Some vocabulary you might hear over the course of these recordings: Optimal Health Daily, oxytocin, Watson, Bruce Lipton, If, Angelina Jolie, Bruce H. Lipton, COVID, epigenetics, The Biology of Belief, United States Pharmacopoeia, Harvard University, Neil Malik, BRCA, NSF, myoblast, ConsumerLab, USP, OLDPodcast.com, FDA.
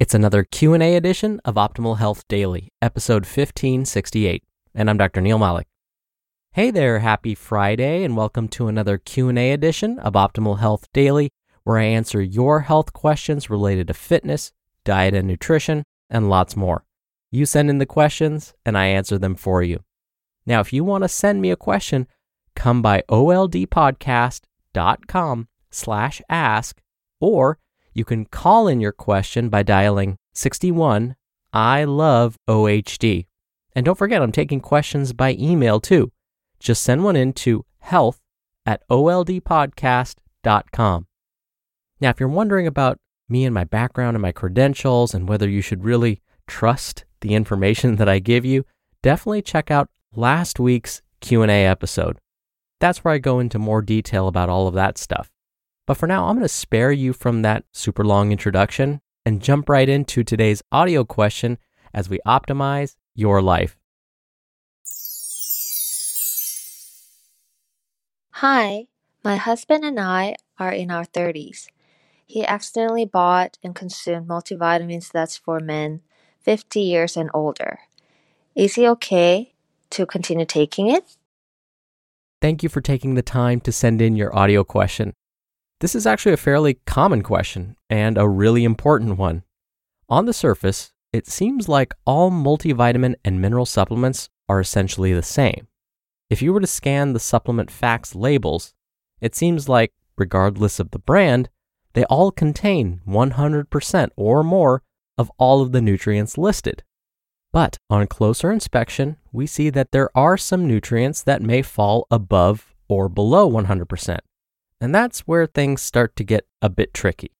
It's another Q&A edition of Optimal Health Daily, episode 1568, and I'm Dr. Neil Malik. Hey there, happy Friday, and welcome to another Q&A edition of Optimal Health Daily, where I answer your health questions related to fitness, diet and nutrition, and lots more. You send in the questions, and I answer them for you. Now, if you want to send me a question, come by OLDPodcast.com/ask, or you can call in your question by dialing 61 I love OHD. And don't forget, I'm taking questions by email too. Just send one in to health@oldpodcast.com. Now, if you're wondering about me and my background and my credentials and whether you should really trust the information that I give you, definitely check out last week's Q&A episode. That's where I go into more detail about all of that stuff. But for now, I'm going to spare you from that super long introduction and jump right into today's audio question as we optimize your life. Hi, my husband and I are in our 30s. He accidentally bought and consumed multivitamins that's for men 50 years and older. Is he okay to continue taking it? Thank you for taking the time to send in your audio question. This is actually a fairly common question and a really important one. On the surface, it seems like all multivitamin and mineral supplements are essentially the same. If you were to scan the supplement facts labels, it seems like, regardless of the brand, they all contain 100% or more of all of the nutrients listed. But on closer inspection, we see that there are some nutrients that may fall above or below 100%. And that's where things start to get a bit tricky.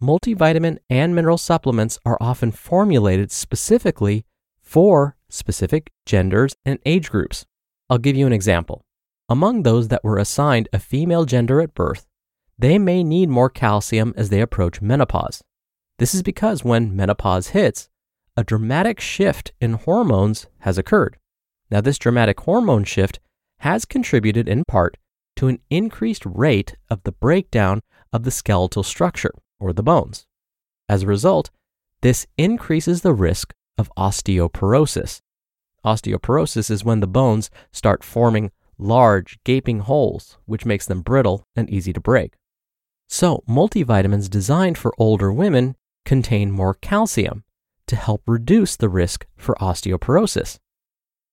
Multivitamin and mineral supplements are often formulated specifically for specific genders and age groups. I'll give you an example. Among those that were assigned a female gender at birth, they may need more calcium as they approach menopause. This is because when menopause hits, a dramatic shift in hormones has occurred. Now, this dramatic hormone shift has contributed in part to an increased rate of the breakdown of the skeletal structure, or the bones. As a result, this increases the risk of osteoporosis. Osteoporosis is when the bones start forming large, gaping holes, which makes them brittle and easy to break. So, multivitamins designed for older women contain more calcium to help reduce the risk for osteoporosis.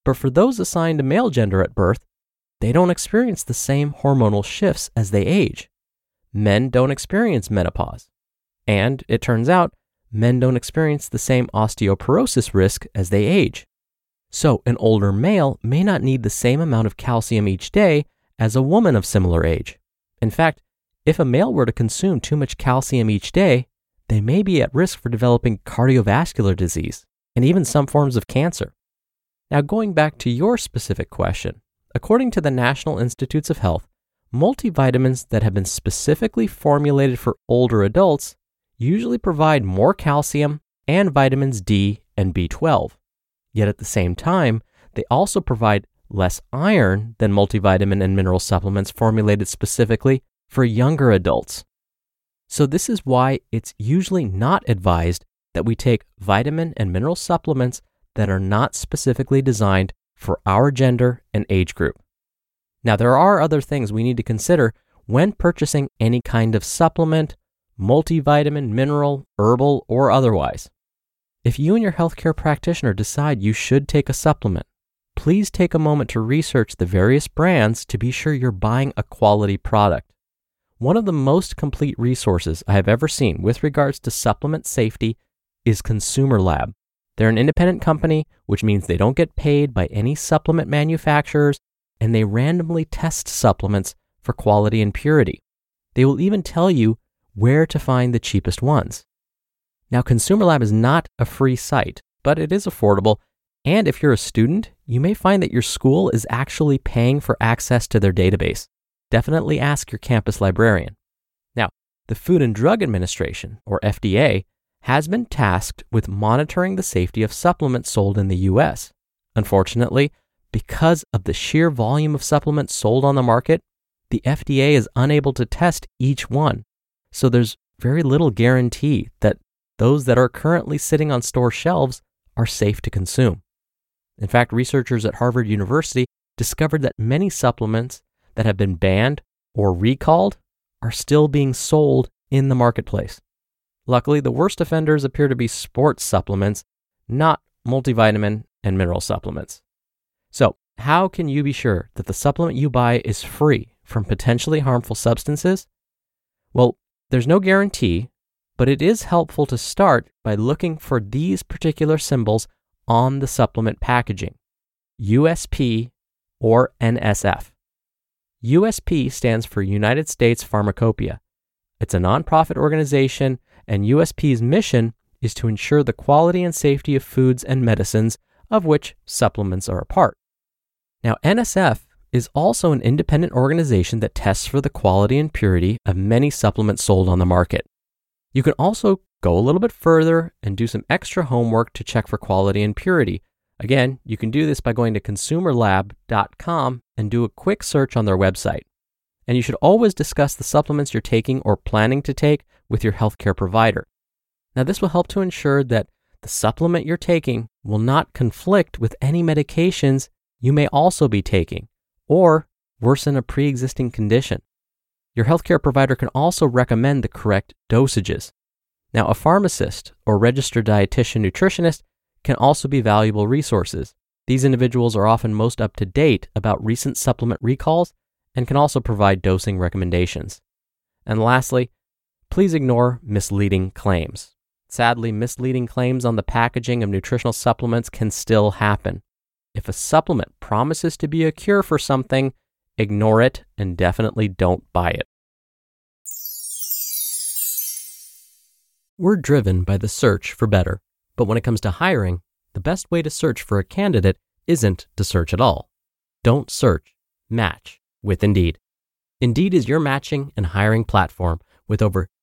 But for those assigned a male gender at birth, they don't experience the same hormonal shifts as they age. Men don't experience menopause. And it turns out, men don't experience the same osteoporosis risk as they age. So an older male may not need the same amount of calcium each day as a woman of similar age. In fact, if a male were to consume too much calcium each day, they may be at risk for developing cardiovascular disease and even some forms of cancer. Now, going back to your specific question, according to the National Institutes of Health, multivitamins that have been specifically formulated for older adults usually provide more calcium and vitamins D and B12. Yet at the same time, they also provide less iron than multivitamin and mineral supplements formulated specifically for younger adults. So this is why it's usually not advised that we take vitamin and mineral supplements that are not specifically designed for our gender and age group. Now, there are other things we need to consider when purchasing any kind of supplement, multivitamin, mineral, herbal, or otherwise. If you and your healthcare practitioner decide you should take a supplement, please take a moment to research the various brands to be sure you're buying a quality product. One of the most complete resources I have ever seen with regards to supplement safety is ConsumerLab. They're an independent company, which means they don't get paid by any supplement manufacturers, and they randomly test supplements for quality and purity. They will even tell you where to find the cheapest ones. Now, ConsumerLab is not a free site, but it is affordable, and if you're a student, you may find that your school is actually paying for access to their database. Definitely ask your campus librarian. Now, the Food and Drug Administration, or FDA, has been tasked with monitoring the safety of supplements sold in the U.S. Unfortunately, because of the sheer volume of supplements sold on the market, the FDA is unable to test each one. So there's very little guarantee that those that are currently sitting on store shelves are safe to consume. In fact, researchers at Harvard University discovered that many supplements that have been banned or recalled are still being sold in the marketplace. Luckily, the worst offenders appear to be sports supplements, not multivitamin and mineral supplements. So, how can you be sure that the supplement you buy is free from potentially harmful substances? Well, there's no guarantee, but it is helpful to start by looking for these particular symbols on the supplement packaging: USP or NSF. USP stands for United States Pharmacopoeia. It's a nonprofit organization, and USP's mission is to ensure the quality and safety of foods and medicines, of which supplements are a part. Now, NSF is also an independent organization that tests for the quality and purity of many supplements sold on the market. You can also go a little bit further and do some extra homework to check for quality and purity. Again, you can do this by going to ConsumerLab.com and do a quick search on their website. And you should always discuss the supplements you're taking or planning to take with your healthcare provider. Now, this will help to ensure that the supplement you're taking will not conflict with any medications you may also be taking or worsen a pre-existing condition. Your healthcare provider can also recommend the correct dosages. Now, a pharmacist or registered dietitian nutritionist can also be valuable resources. These individuals are often most up to date about recent supplement recalls and can also provide dosing recommendations. And lastly, please ignore misleading claims. Sadly, misleading claims on the packaging of nutritional supplements can still happen. If a supplement promises to be a cure for something, ignore it and definitely don't buy it. We're driven by the search for better, but when it comes to hiring, the best way to search for a candidate isn't to search at all. Don't search, match with Indeed. Indeed is your matching and hiring platform with over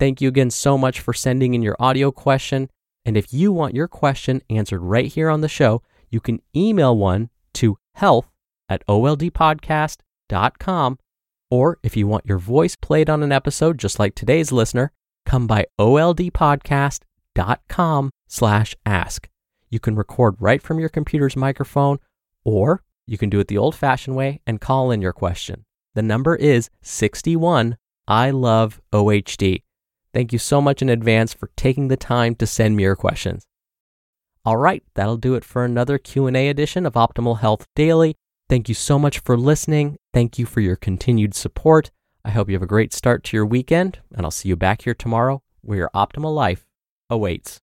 Thank you again so much for sending in your audio question. And if you want your question answered right here on the show, you can email one to health@OLDPodcast.com, or if you want your voice played on an episode just like today's listener, come by OLDPodcast.com consumerlab.com/ask. You can record right from your computer's microphone, or you can do it the old-fashioned way and call in your question. The number is 61-I-LOVE-OHD. Thank you so much in advance for taking the time to send me your questions. All right, that'll do it for another Q&A edition of Optimal Health Daily. Thank you so much for listening. Thank you for your continued support. I hope you have a great start to your weekend, and I'll see you back here tomorrow where your optimal life awaits.